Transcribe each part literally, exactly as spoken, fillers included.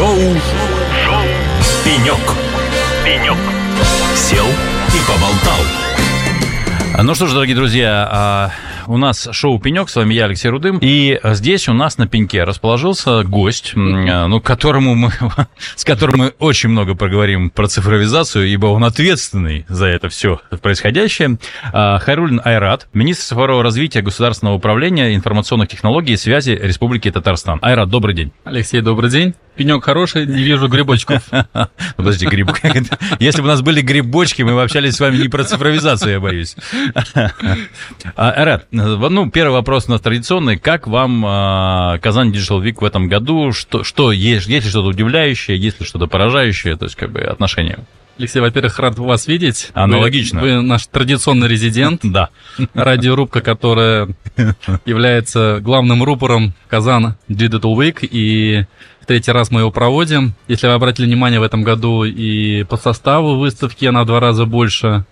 Шоу «Пенёк». «Пенёк». Сел и поболтал. Ну что ж, дорогие друзья, у нас шоу «Пенёк», с вами я, Алексей Рудым, и здесь у нас на пеньке расположился гость, ну, которому мы, с которым мы очень много поговорим про цифровизацию, ибо он ответственный за это все происходящее. Хайруллин Айрат, министр цифрового развития, государственного управления, информационных технологий и связи Республики Татарстан. Айрат, добрый день. Алексей, добрый день. Пенёк хороший, не вижу грибочков. Подожди, гриб. Если бы у нас были грибочки, мы бы общались с вами не про цифровизацию, я боюсь. Айрат, ну, первый вопрос у нас традиционный. Как вам Kazan Digital Week в этом году? Что, что есть, есть ли что-то удивляющее, есть ли что-то поражающее, то есть, как бы, отношение? Алексей, во-первых, рад вас видеть. Аналогично. Вы, вы наш традиционный резидент. Да. Радиорубка, которая является главным рупором Kazan Digital Week, и в третий раз мы его проводим. Если вы обратили внимание, в этом году и по составу выставки она в два раза больше.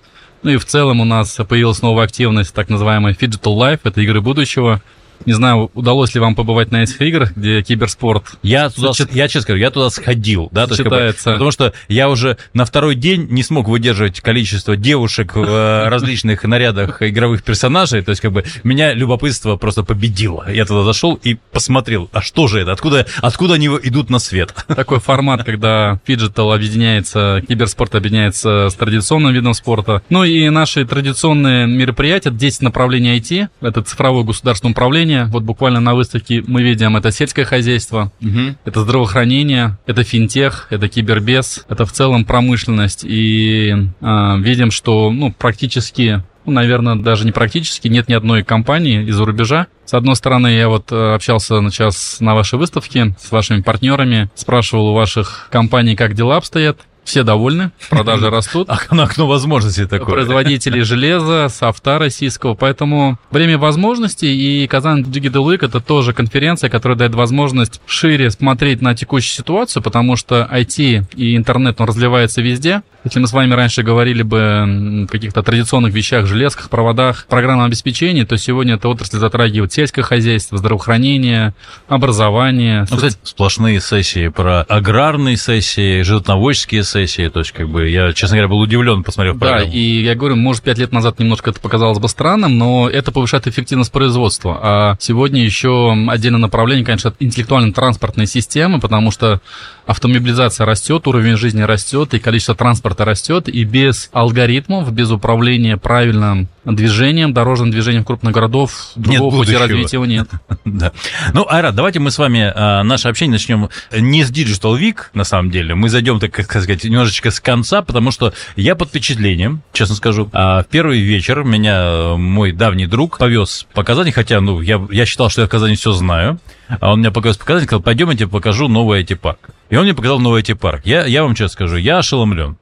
Ну и в целом у нас появилась новая активность, так называемая Digital Life, это игры будущего. Не знаю, удалось ли вам побывать на этих играх, где киберспорт... Я, туда, Сочет... я честно говорю, я туда сходил, да, сочетается. Потому что я уже на второй день не смог выдерживать количество девушек в различных нарядах игровых персонажей, то есть, как бы, меня любопытство просто победило. Я туда зашел и посмотрел, а что же это, откуда, откуда они идут на свет? Такой формат, когда фиджитал объединяется, киберспорт объединяется с традиционным видом спорта. Ну и наши традиционные мероприятия, десять направлений ай ти, это цифровое государственное управление. Вот буквально на выставке мы видим: это сельское хозяйство, угу. это здравоохранение, это финтех, это кибербез, это в целом промышленность. И э, видим, что ну, практически, ну, наверное, даже не практически, нет ни одной компании из-за рубежа. С одной стороны, я вот общался сейчас на вашей выставке с вашими партнерами, спрашивал у ваших компаний, как дела обстоят. Все довольны, продажи растут. Окно возможностей такое. Производители железа, софта российского. Поэтому время возможностей. И Kazan Digital Week — это тоже конференция, которая дает возможность шире смотреть на текущую ситуацию, потому что ай ти и интернет, он разливается везде. Если мы с вами раньше говорили бы о каких-то традиционных вещах, железках, проводах, программном обеспечении, то сегодня эта отрасль затрагивает сельское хозяйство, здравоохранение, образование. Ну, кстати, сплошные сессии про аграрные сессии, животноводческие сессии. То есть, как бы, я, честно говоря, был удивлен, посмотрев программу. Да, и я говорю, может, пять лет назад немножко это показалось бы странным, но это повышает эффективность производства. А сегодня еще отдельное направление, конечно, интеллектуально-транспортной системы, потому что автомобилизация растет, уровень жизни растет, и количество транспорта растет, и без алгоритмов, без управления правильным движением, дорожным движением крупных городов, другого пути развития нет. Да. Ну, Айрат, давайте мы с вами а, наше общение начнем не с Digital Week, на самом деле. Мы зайдем, так сказать, немножечко с конца, потому что я под впечатлением, честно скажу. А в первый вечер меня мой давний друг повез по Казани, хотя, ну, я, я считал, что я в Казани все знаю. А он меня повез по Казани, сказал: пойдем, я тебе покажу новый ай ти-парк. И он мне показал новый ай ти-парк. Я, я вам честно скажу, я ошеломлен.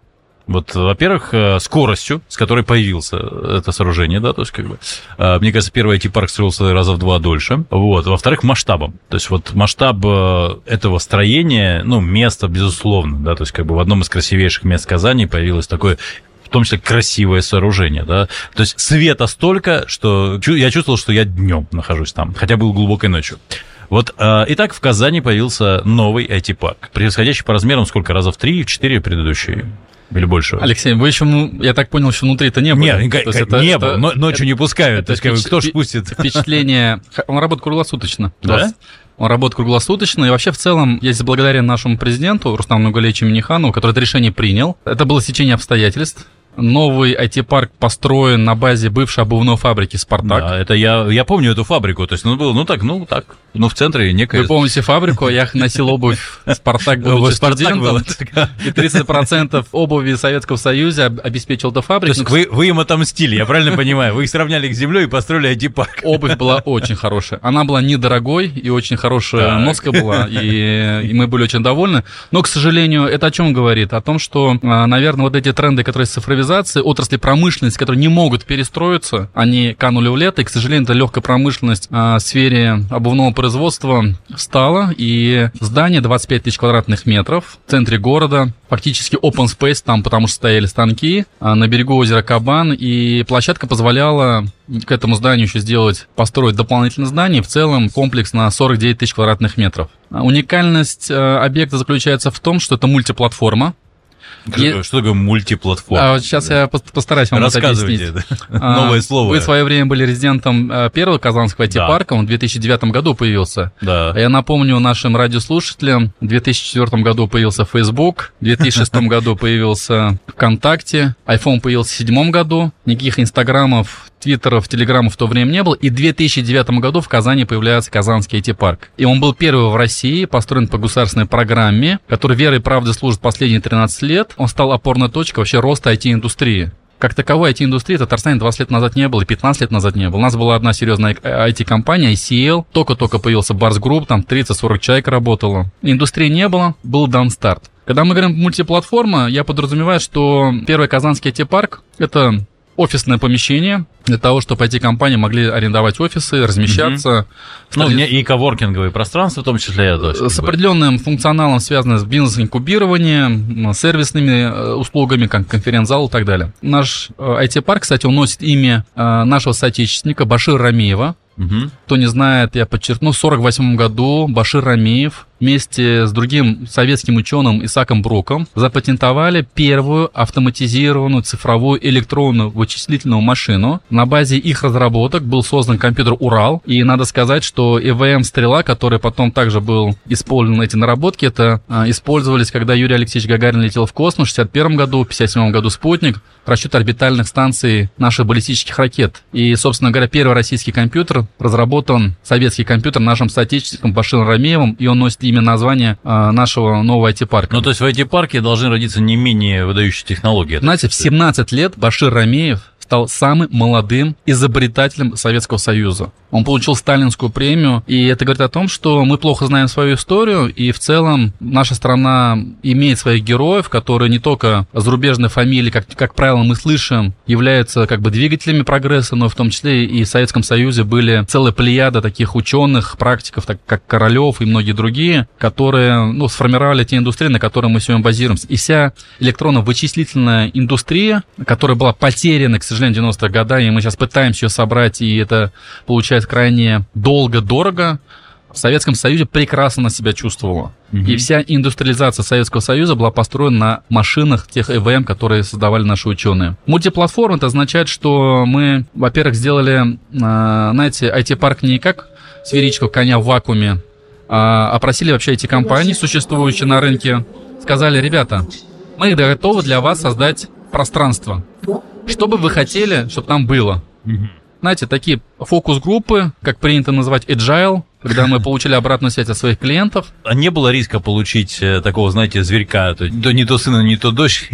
Вот, во-первых, скоростью, с которой появился это сооружение, да, то есть, как бы, мне кажется, первый ай ти-парк строился раза в два дольше, вот, во-вторых, масштабом, то есть, вот, масштаб этого строения, ну, место, безусловно, да, то есть, как бы, в одном из красивейших мест Казани появилось такое, в том числе, красивое сооружение, да, то есть, света столько, что я чувствовал, что я днем нахожусь там, хотя был глубокой ночью. Вот, э, итак, в Казани появился новый ай ти-парк, превосходящий по размерам сколько, раза в три, в четыре предыдущие или больше? Алексей, вы еще, я так понял, что внутри-то не было. Нет, то есть это, не это, было, но, ночью это, не пускают, это, то есть впечат... кто ж пустит? Впечатление, он работает круглосуточно. Да? Он работает круглосуточно, и вообще в целом я здесь благодарен нашему президенту Рустаму Галеевичу Минниханову, который это решение принял. Это было стечение обстоятельств. Новый ай ти-парк построен на базе бывшей обувной фабрики «Спартак». Да, это я, я помню эту фабрику, то есть, ну, было, ну, так, ну, так, ну, в центре некая... Вы помните фабрику, я носил обувь «Спартак», будучи студентом, и тридцать процентов обуви Советского Союза обеспечил эта фабрика. То есть, вы, вы им отомстили, я правильно понимаю? Вы их сравняли с землей и построили ай ти-парк. Обувь была очень хорошая, она была недорогой, и очень хорошая носка была, и, и мы были очень довольны. Но, к сожалению, это о чем говорит? О том, что, наверное, вот эти тренды, которые с цифровизацией организации, отрасли промышленности, которые не могут перестроиться, они канули в лето, и, к сожалению, эта легкая промышленность а, в сфере обувного производства встала, и здание двадцать пять тысяч квадратных метров в центре города, фактически open space там, потому что стояли станки а, на берегу озера Кабан, и площадка позволяла к этому зданию еще сделать, построить дополнительное здание, в целом комплекс на сорок девять тысяч квадратных метров. Уникальность а, объекта заключается в том, что это мультиплатформа. Е... Что такое мультиплатформа? А, сейчас да. я постараюсь вам это объяснить. Рассказывайте, а, новое слово. Вы в свое время были резидентом первого Казанского ай ти-парка, да. Он в две тысячи девятом году появился. Да. Я напомню нашим радиослушателям, в две тысячи четвёртом году появился Facebook, в две тысячи шестом году появился ВКонтакте, iPhone появился в две тысячи седьмом году, никаких инстаграмов, твиттеров, телеграммов в то время не было, и в две тысячи девятом году в Казани появляется Казанский ай ти-парк. И он был первый в России, построен по государственной программе, которая верой и правдой служит последние тринадцать лет. Он стал опорной точкой вообще роста ай ти-индустрии. Как таковой ай ти-индустрии в Татарстане двадцать лет назад не было, и пятнадцать лет назад не было. У нас была одна серьезная ай ти-компания, ай си эл, только-только появился Барс Групп, там тридцать-сорок человек работало. Индустрии не было, был дан старт. Когда мы говорим мультиплатформа, я подразумеваю, что первый Казанский ай ти-парк — это офисное помещение для того, чтобы ай ти-компании могли арендовать офисы, размещаться. Mm-hmm. Ну, и коворкинговые пространства в том числе. С определенным функционалом, связанным с бизнес-инкубированием, сервисными услугами, как конференц-зал и так далее. Наш ай ти-парк, кстати, он носит имя нашего соотечественника Башира Рамеева. Угу. Кто не знает, я подчеркну, в сорок восьмом году Башир Рамеев вместе с другим советским ученым Исааком Бруком запатентовали первую автоматизированную цифровую электронную вычислительную машину. На базе их разработок был создан компьютер «Урал». И надо сказать, что ЭВМ «Стрела», который потом также был использован, эти наработки, это а, использовались, когда Юрий Алексеевич Гагарин летел в космос в шестьдесят первом году, в пятьдесят седьмом году «Спутник», расчет орбитальных станций наших баллистических ракет. И, собственно говоря, первый российский компьютер разработан, советский компьютер, нашим соотечественником Баширом Рамеевым, и он носит имя, название нашего нового ай ти-парка. Ну, то есть в ай ти-парке должны родиться не менее выдающие технологии. Знаете, в семнадцать лет Башир Рамеев стал самым молодым изобретателем Советского Союза. Он получил сталинскую премию, и это говорит о том, что мы плохо знаем свою историю, и в целом наша страна имеет своих героев, которые не только зарубежные фамилии, как, как правило, мы слышим, являются как бы двигателями прогресса, но в том числе и в Советском Союзе были целая плеяда таких ученых, практиков, так как Королёв и многие другие, которые ну, сформировали те индустрии, на которые мы сегодня базируемся. И вся электронно-вычислительная индустрия, которая была потеряна, к сожалению, девяностых годов, и мы сейчас пытаемся ее собрать, и это получается крайне долго-дорого, в Советском Союзе прекрасно себя чувствовала. Угу. И вся индустриализация Советского Союза была построена на машинах тех ЭВМ, которые создавали наши ученые. Мультиплатформа — это означает, что мы, во-первых, сделали, знаете, ай ти-парк не как сферического коня в вакууме, а опросили вообще эти компании, существующие на рынке, сказали: ребята, мы готовы для вас создать пространство. Что бы вы хотели, чтобы там было? Mm-hmm. Знаете, такие фокус-группы, как принято называть agile, когда мы получили обратную связь от своих клиентов. А не было риска получить такого, знаете, зверька, то не то сына, не то дочь?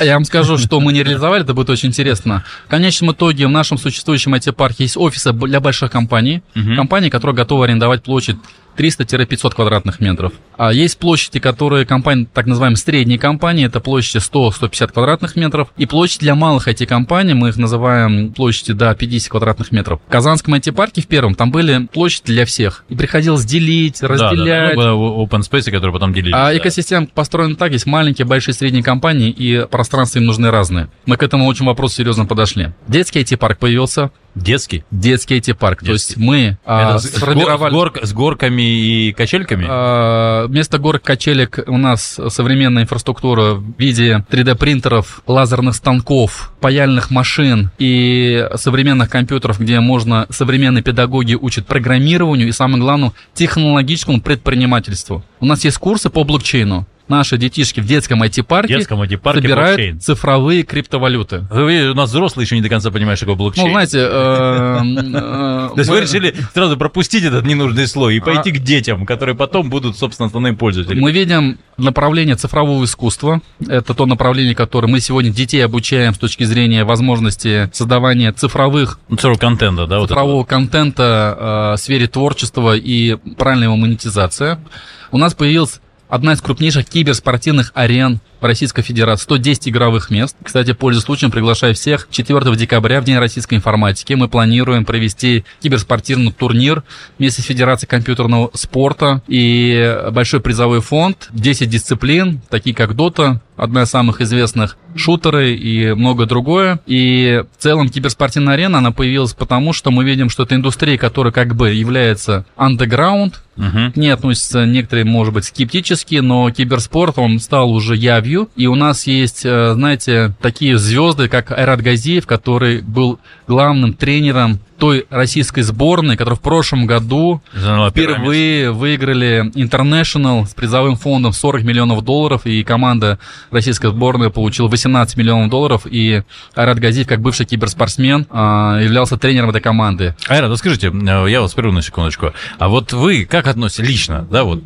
Я вам скажу, что мы не реализовали, это будет очень интересно. В конечном итоге в нашем существующем ай ти-парке есть офисы для больших компаний, mm-hmm. компаний, которые готовы арендовать площадь триста-пятьсот квадратных метров. А есть площади, которые компании, так называемые средние компании, это площади сто-сто пятьдесят квадратных метров, и площадь для малых ай ти-компаний, мы их называем площади до пятидесяти квадратных метров. В Казанском ай ти-парке в первом там были площади для всех, и приходилось делить, разделять. Да, да, да. Ну, open space, которые потом делили. А да. Экосистема построена так, есть маленькие, большие, средние компании, и пространства им нужны разные. Мы к этому очень вопросу серьезно подошли. Детский ай ти-парк появился. Детский? Детский ай ти-парк. То есть мы а, с, сформировали... с, гор, с горками и качельками? А, вместо горок, качелек у нас современная инфраструктура в виде три дэ-принтеров, лазерных станков, паяльных машин и современных компьютеров, где можно современные педагоги учат программированию и, самое главное, технологическому предпринимательству. У нас есть курсы по блокчейну. Наши детишки в детском ай ти-парке, детском ай ти-парке собирают блокчейн. Цифровые криптовалюты. Вы, у нас взрослые еще не до конца понимаешь, какой блокчейн. Ну, знаете... То есть вы решили сразу пропустить этот ненужный слой и пойти к детям, которые потом будут, собственно, основными пользователями. Мы видим направление цифрового искусства. Это то направление, которое мы сегодня детей обучаем с точки зрения возможности создавания цифровых... Цифрового контента, да? Цифрового контента в сфере творчества и правильная его монетизация. У нас появился одна из крупнейших киберспортивных арен в Российской Федерации сто десять игровых мест. Кстати, пользуясь случаем, приглашаю всех. четвёртого декабря, в День российской информатики, мы планируем провести киберспортивный турнир вместе с Федерацией компьютерного спорта. И большой призовой фонд, десять дисциплин, такие как Dota, одна из самых известных, шутеры и многое другое. И в целом киберспортивная арена, она появилась потому, что мы видим, что это индустрия, которая как бы является underground, uh-huh. к ней относятся некоторые, может быть, скептически, но киберспорт, он стал уже явью. И у нас есть, знаете, такие звезды, как Айрат Газиев, который был главным тренером той российской сборной, которая в прошлом году Жанова впервые пирамид. выиграли International с призовым фондом сорок миллионов долларов, и команда российской сборной получила восемнадцать миллионов долларов, и Айрат Газиев, как бывший киберспортсмен, являлся тренером этой команды. Айрат, скажите, я вас прерву на секундочку, а вот вы как относитесь лично, да, вот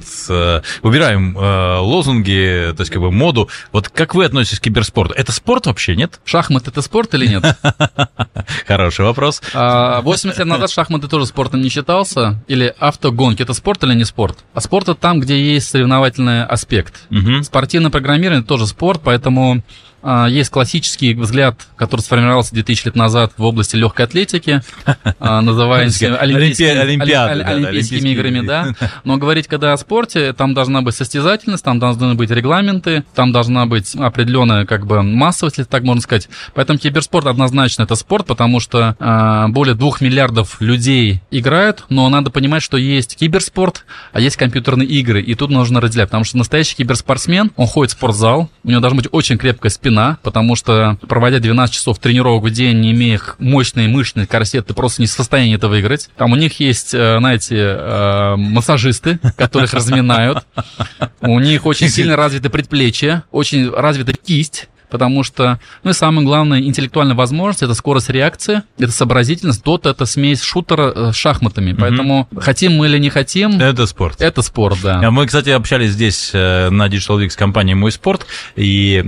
выбираем лозунги, то есть как бы моду, вот как вы относитесь к киберспорту? Это спорт вообще, нет? Шахмат — это спорт или нет? Хороший вопрос. восемьдесят лет назад шахматы тоже спортом не считался. Или автогонки — это спорт или не спорт? А спорт — это там, где есть соревновательный аспект. Угу. Спортивное программирование — это тоже спорт, поэтому а, есть классический взгляд, который сформировался две тысячи лет назад в области легкой атлетики, а, называемся олимпийскими, олимпийскими, олимпийскими играми, да. Но говорить, когда о спорте, там должна быть состязательность, там должны быть регламенты, там должна быть определенная как бы массовость, если так можно сказать. Поэтому киберспорт однозначно это спорт, потому что а, более двух миллиардов людей играют, но надо понимать, что есть киберспорт, а есть компьютерные игры, и тут нужно разделять, потому что настоящий киберспортсмен, он ходит в спортзал, у него должна быть очень крепкая спина, потому что, проводя двенадцать часов тренировок в день, не имея мощные мышечные корсеты, ты просто не в состоянии это выиграть. Там у них есть, знаете, массажисты, которых разминают, у них очень сильно развиты предплечья, очень развита кисть, потому что, ну и самое главное, интеллектуальная возможность — это скорость реакции, это сообразительность, Dota — это смесь шутера с шахматами, mm-hmm. поэтому хотим мы или не хотим... Это спорт. Это спорт, да. Мы, кстати, общались здесь на Digital Week с компанией «Мой спорт», и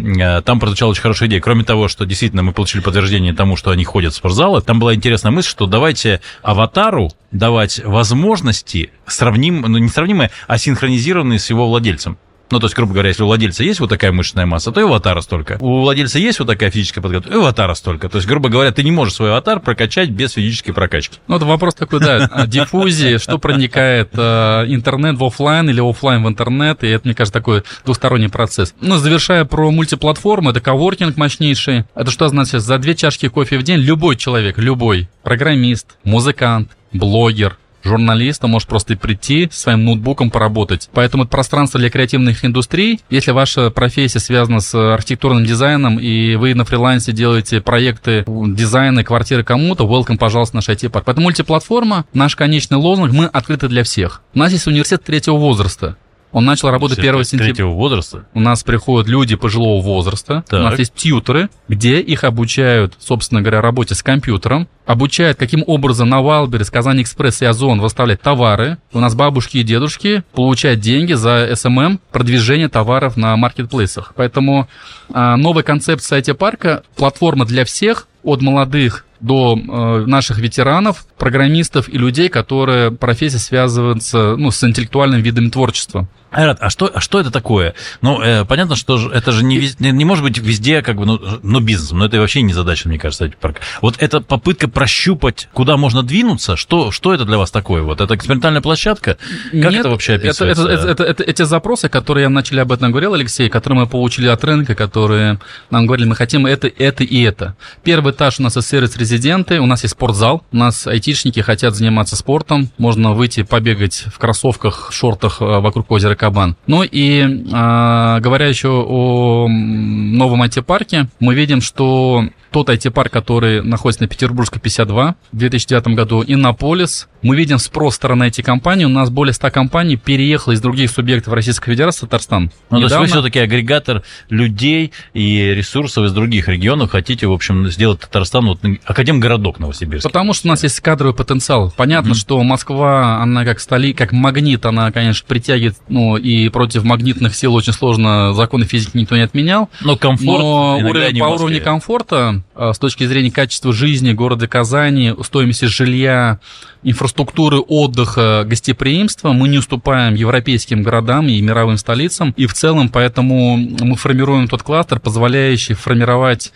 там прозвучала очень хорошая идея. Кроме того, что действительно мы получили подтверждение тому, что они ходят в спортзалы, там была интересная мысль, что давайте аватару давать возможности сравнимые, ну не сравнимые, а синхронизированные с его владельцем. Ну, то есть, грубо говоря, если у владельца есть вот такая мышечная масса, то и аватара столько. У владельца есть вот такая физическая подготовка, и аватара столько. То есть, грубо говоря, ты не можешь свой аватар прокачать без физической прокачки. Ну, это вопрос такой, да, диффузии, что проникает э, интернет в офлайн или офлайн в интернет, и это, мне кажется, такой двусторонний процесс. Ну, завершая про мультиплатформу, это коворкинг мощнейший. Это что значит? За две чашки кофе в день любой человек, любой, программист, музыкант, блогер, журналиста может просто прийти со своим ноутбуком поработать. Поэтому это пространство для креативных индустрий. Если ваша профессия связана с архитектурным дизайном, и вы на фрилансе делаете проекты дизайна, квартиры кому-то, welcome, пожалуйста, наш ай ти-парк. Поэтому мультиплатформа, наш конечный лозунг, мы открыты для всех. У нас есть университет третьего возраста. Он начал работать первого сентября. Третьего возраста? У нас приходят люди пожилого возраста. Так. У нас есть тьютеры, где их обучают, собственно говоря, работе с компьютером. Обучают, каким образом на Валберес, Казани-экспресс и Озон выставлять товары. У нас бабушки и дедушки получают деньги за эс эм эм, продвижение товаров на маркетплейсах. Поэтому а, новая концепция ай ти-парка, платформа для всех, от молодых до э, наших ветеранов, программистов и людей, которые профессия связывается ну, с интеллектуальным видом творчества. Айрат, а что, а что это такое? Ну, э, понятно, что это же не, везде, не может быть везде, как бы, ну, ну, бизнесом, но это вообще не задача, мне кажется, ай ти-парк. Вот это попытка прощупать, куда можно двинуться, что, что это для вас такое? Вот это экспериментальная площадка? Как Нет, это вообще описывается? Это, это, это, это, эти запросы, которые я начали об этом говорил, Алексей, которые мы получили от рынка, которые нам говорили, мы хотим это, это и это. Первый этаж у нас есть сервис-резиденты, у нас есть спортзал, у нас айтишники хотят заниматься спортом, можно выйти побегать в кроссовках, шортах вокруг озера Кабан. Ну и а, говоря еще о новом ай ти-парке, мы видим, что тот ай ти-парк, который находится на Петербургской пятьдесят два, в две тысячи девятом году Иннополис, мы видим спрос стороны ай ти-компаний, у нас более ста компаний переехало из других субъектов Российской Федерации в Татарстан. Ну, недавно... То есть вы все-таки агрегатор людей и ресурсов из других регионов, хотите, в общем, сделать Татарстан вот, Академгородок новосибирский. Потому что у нас есть кадровый потенциал. Понятно, mm-hmm. что Москва, она как столи, как магнит, она, конечно, притягивает, ну, и против магнитных сил очень сложно, законы физики никто не отменял. Но комфорт. Но уровень, по уровню комфорта с точки зрения качества жизни города Казани, стоимости жилья, инфраструктуры отдыха, гостеприимства мы не уступаем европейским городам и мировым столицам. И в целом поэтому мы формируем тот кластер, позволяющий формировать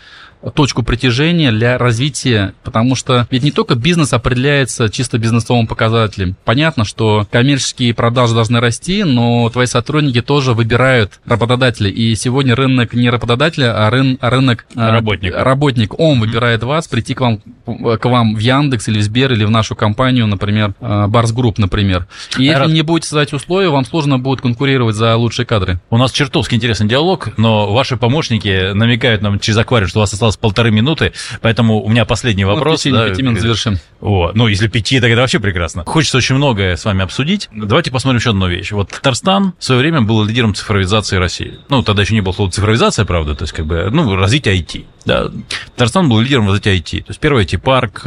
точку притяжения для развития, потому что ведь не только бизнес определяется чисто бизнесовым показателем. Понятно, что коммерческие продажи должны расти, но твои сотрудники тоже выбирают работодателя. И сегодня рынок не работодателя, а рын, рынок работник. работник. Он выбирает вас, прийти к вам, к вам в Яндекс или в Сбер, или в нашу компанию, например, Барс Групп, например. И если Рад... не будете создать условия, вам сложно будет конкурировать за лучшие кадры. У нас чертовски интересный диалог, но ваши помощники намекают нам через аквариум, что у вас осталось полторы минуты, поэтому у меня последний вопрос. Ну, в течение да, пяти минут завершим. О, ну, если пяти, так это вообще прекрасно. Хочется очень многое с вами обсудить. Давайте посмотрим еще одну вещь. Вот Татарстан в свое время был лидером цифровизации России. Ну, тогда еще не было слова цифровизация, правда, то есть как бы, ну, развитие ай ти. Да. Татарстан был лидером в развитии ай ти. То есть первый ай ти-парк,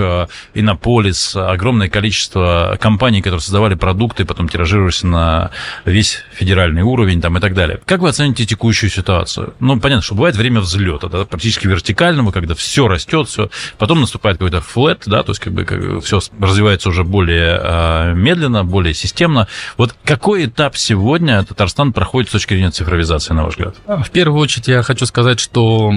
Иннополис, огромное количество компаний, которые создавали продукты, потом тиражировались на весь федеральный уровень там, и так далее. Как вы оцените текущую ситуацию? Ну, понятно, что бывает время взлета, да, практически вертикально, когда все растет, все, потом наступает какой-то флэт, да, то есть как бы как, все развивается уже более э, медленно, более системно. Вот какой этап сегодня Татарстан проходит с точки зрения цифровизации, на ваш взгляд? В первую очередь я хочу сказать, что,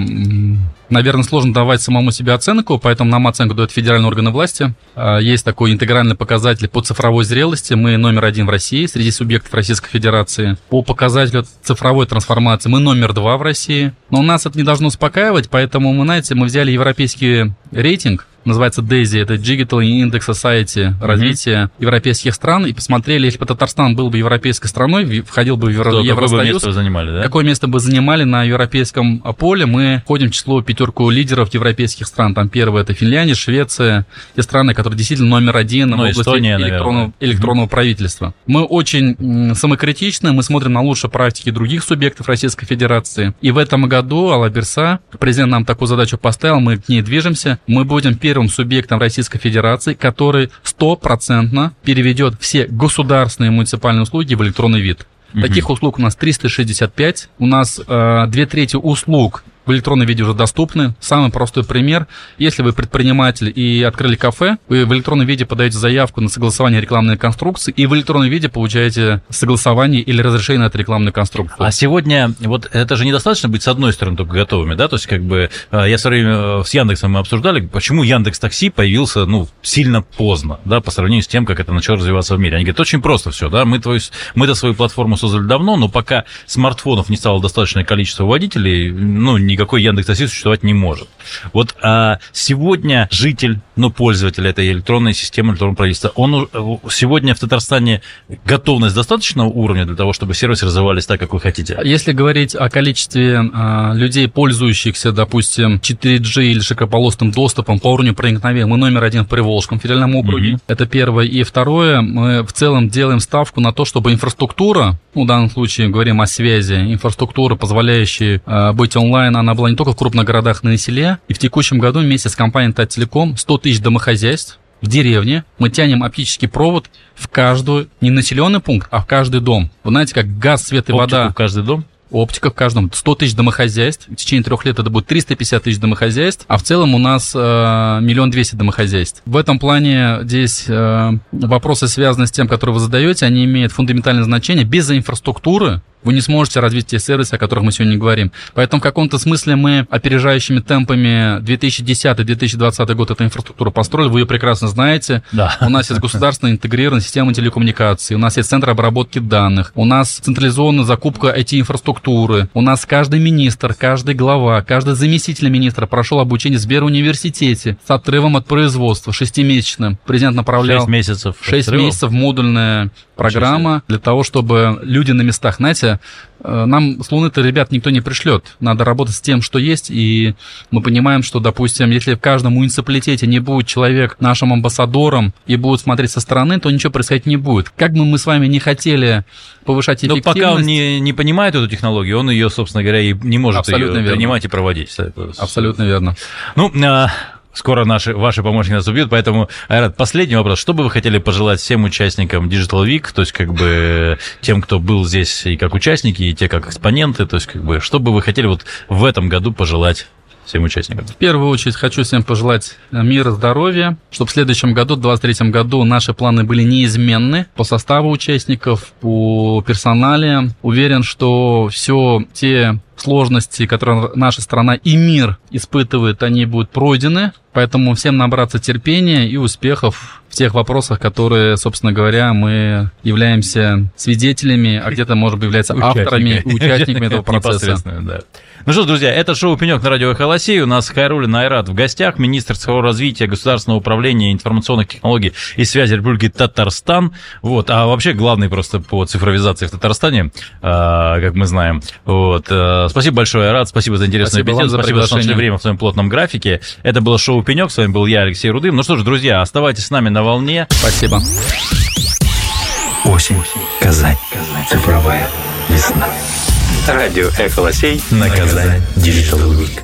наверное, сложно давать самому себе оценку, поэтому нам оценку дают федеральные органы власти. Есть такой интегральный показатель по цифровой зрелости. Мы номер один в России среди субъектов Российской Федерации. По показателю цифровой трансформации мы номер два в России. Но нас это не должно успокаивать, поэтому мы, знаете, мы взяли европейский рейтинг, называется DESI, это Digital Index Society, развитие mm-hmm. европейских стран, и посмотрели, если бы Татарстан был бы европейской страной, входил бы в Евро... Евросоюз, какое, занимали, да? какое место бы занимали на европейском поле, мы входим в число пятерку лидеров европейских стран, там первое это Финляндия, Швеция, те страны, которые действительно номер один ну, в области Эстония, электронного, электронного mm-hmm. правительства. Мы очень самокритичны, мы смотрим на лучшие практики других субъектов Российской Федерации, и в этом году Алла Берса, президент нам такую задачу поставил, мы к ней движемся, мы будем первым субъектом Российской Федерации, который стопроцентно переведет все государственные муниципальные услуги в электронный вид. Mm-hmm. Таких услуг у нас триста шестьдесят пять, у нас э, две трети услуг в электронном виде уже доступны. Самый простой пример. Если вы предприниматель и открыли кафе, вы в электронном виде подаете заявку на согласование рекламной конструкции и в электронном виде получаете согласование или разрешение на эту рекламную конструкцию. А сегодня, вот это же недостаточно быть с одной стороны только готовыми, да? То есть, как бы, я все время с Яндексом мы обсуждали, почему Яндекс.Такси появился, ну, сильно поздно, да, по сравнению с тем, как это начало развиваться в мире. Они говорят, очень просто все, да, мы твою, мы-то свою платформу создали давно, но пока смартфонов не стало достаточное количество водителей, ну, не никакой Яндекс.Такси существовать не может. Вот а сегодня житель, ну, пользователь этой электронной системы, электронного правительства, он сегодня в Татарстане готовность достаточного уровня для того, чтобы сервисы развивались так, как вы хотите? Если говорить о количестве а, людей, пользующихся, допустим, четыре джи или широкополосным доступом по уровню проникновения, мы номер один в Приволжском федеральном округе. Mm-hmm. Это первое. И второе, мы в целом делаем ставку на то, чтобы инфраструктура, ну, в данном случае говорим о связи, инфраструктура, позволяющая а, быть онлайн, она была не только в крупных городах, но и на селе. И в текущем году вместе с компанией Тателеком сто тысяч домохозяйств в деревне мы тянем оптический провод в каждую, не населенный пункт, а в каждый дом. Вы знаете, как газ, свет и вода. Оптика в каждый дом? Оптика в каждом. сто тысяч домохозяйств. В течение трех лет это будет триста пятьдесят тысяч домохозяйств. А в целом у нас миллион двести домохозяйств. В этом плане здесь э, вопросы, связанные с тем, которые вы задаете, они имеют фундаментальное значение. Без инфраструктуры вы не сможете развить те сервисы, о которых мы сегодня говорим. Поэтому в каком-то смысле мы опережающими темпами две тысячи десятый — две тысячи двадцатый год эту инфраструктуру построили, вы ее прекрасно знаете. Да. У нас есть государственная интегрированная система телекоммуникаций, у нас есть центр обработки данных, у нас централизованная закупка ай ти-инфраструктуры, у нас каждый министр, каждый глава, каждый заместитель министра прошел обучение в Сберуниверситете с отрывом от производства, шестимесячным. Президент направлял шесть месяцев, шесть месяцев модульная программа для того, чтобы люди на местах, знаете, нам с Луны-то, ребят, никто не пришлет. Надо работать с тем, что есть. И мы понимаем, что, допустим, если в каждом муниципалитете не будет человек нашим амбассадором и будут смотреть со стороны, то ничего происходить не будет. Как бы мы с вами не хотели повышать эффективность... Но пока он не, не понимает эту технологию, он ее, собственно говоря, и не может ее принимать и проводить. Абсолютно верно. Ну... Скоро наши, ваши помощники нас убьют, поэтому, Айрат, последний вопрос. Что бы вы хотели пожелать всем участникам Digital Week, то есть как бы тем, кто был здесь и как участники, и те, как экспоненты, то есть как бы, что бы вы хотели вот в этом году пожелать всем участникам? В первую очередь хочу всем пожелать мира, здоровья, чтобы в следующем году, в двадцать третьем году, наши планы были неизменны по составу участников, по персонале. Уверен, что все те сложности, которые наша страна и мир испытывает, они будут пройдены. Поэтому всем набраться терпения и успехов в тех вопросах, которые, собственно говоря, мы являемся свидетелями, а где-то, может быть, являются авторами, участниками этого процесса. Ну что ж, друзья, это шоу «Пенёк» на радио «Эхо Лосей». У нас Хайруллин Айрат в гостях, министр цифрового развития, государственного управления, информационных технологий и связи Республики Татарстан. Вот. А вообще главный просто по цифровизации в Татарстане, как мы знаем. Вот. Спасибо большое, Айрат, спасибо за интересную беседу, спасибо, что нашли время в своем плотном графике. Это было шоу «Пенёк», с вами был я, Алексей Рудым. Ну что ж, друзья, оставайтесь с нами на волне. Спасибо. Осень. Казань. Цифровая весна. Радио «Эхо Лосей» на Kazan Digital Week.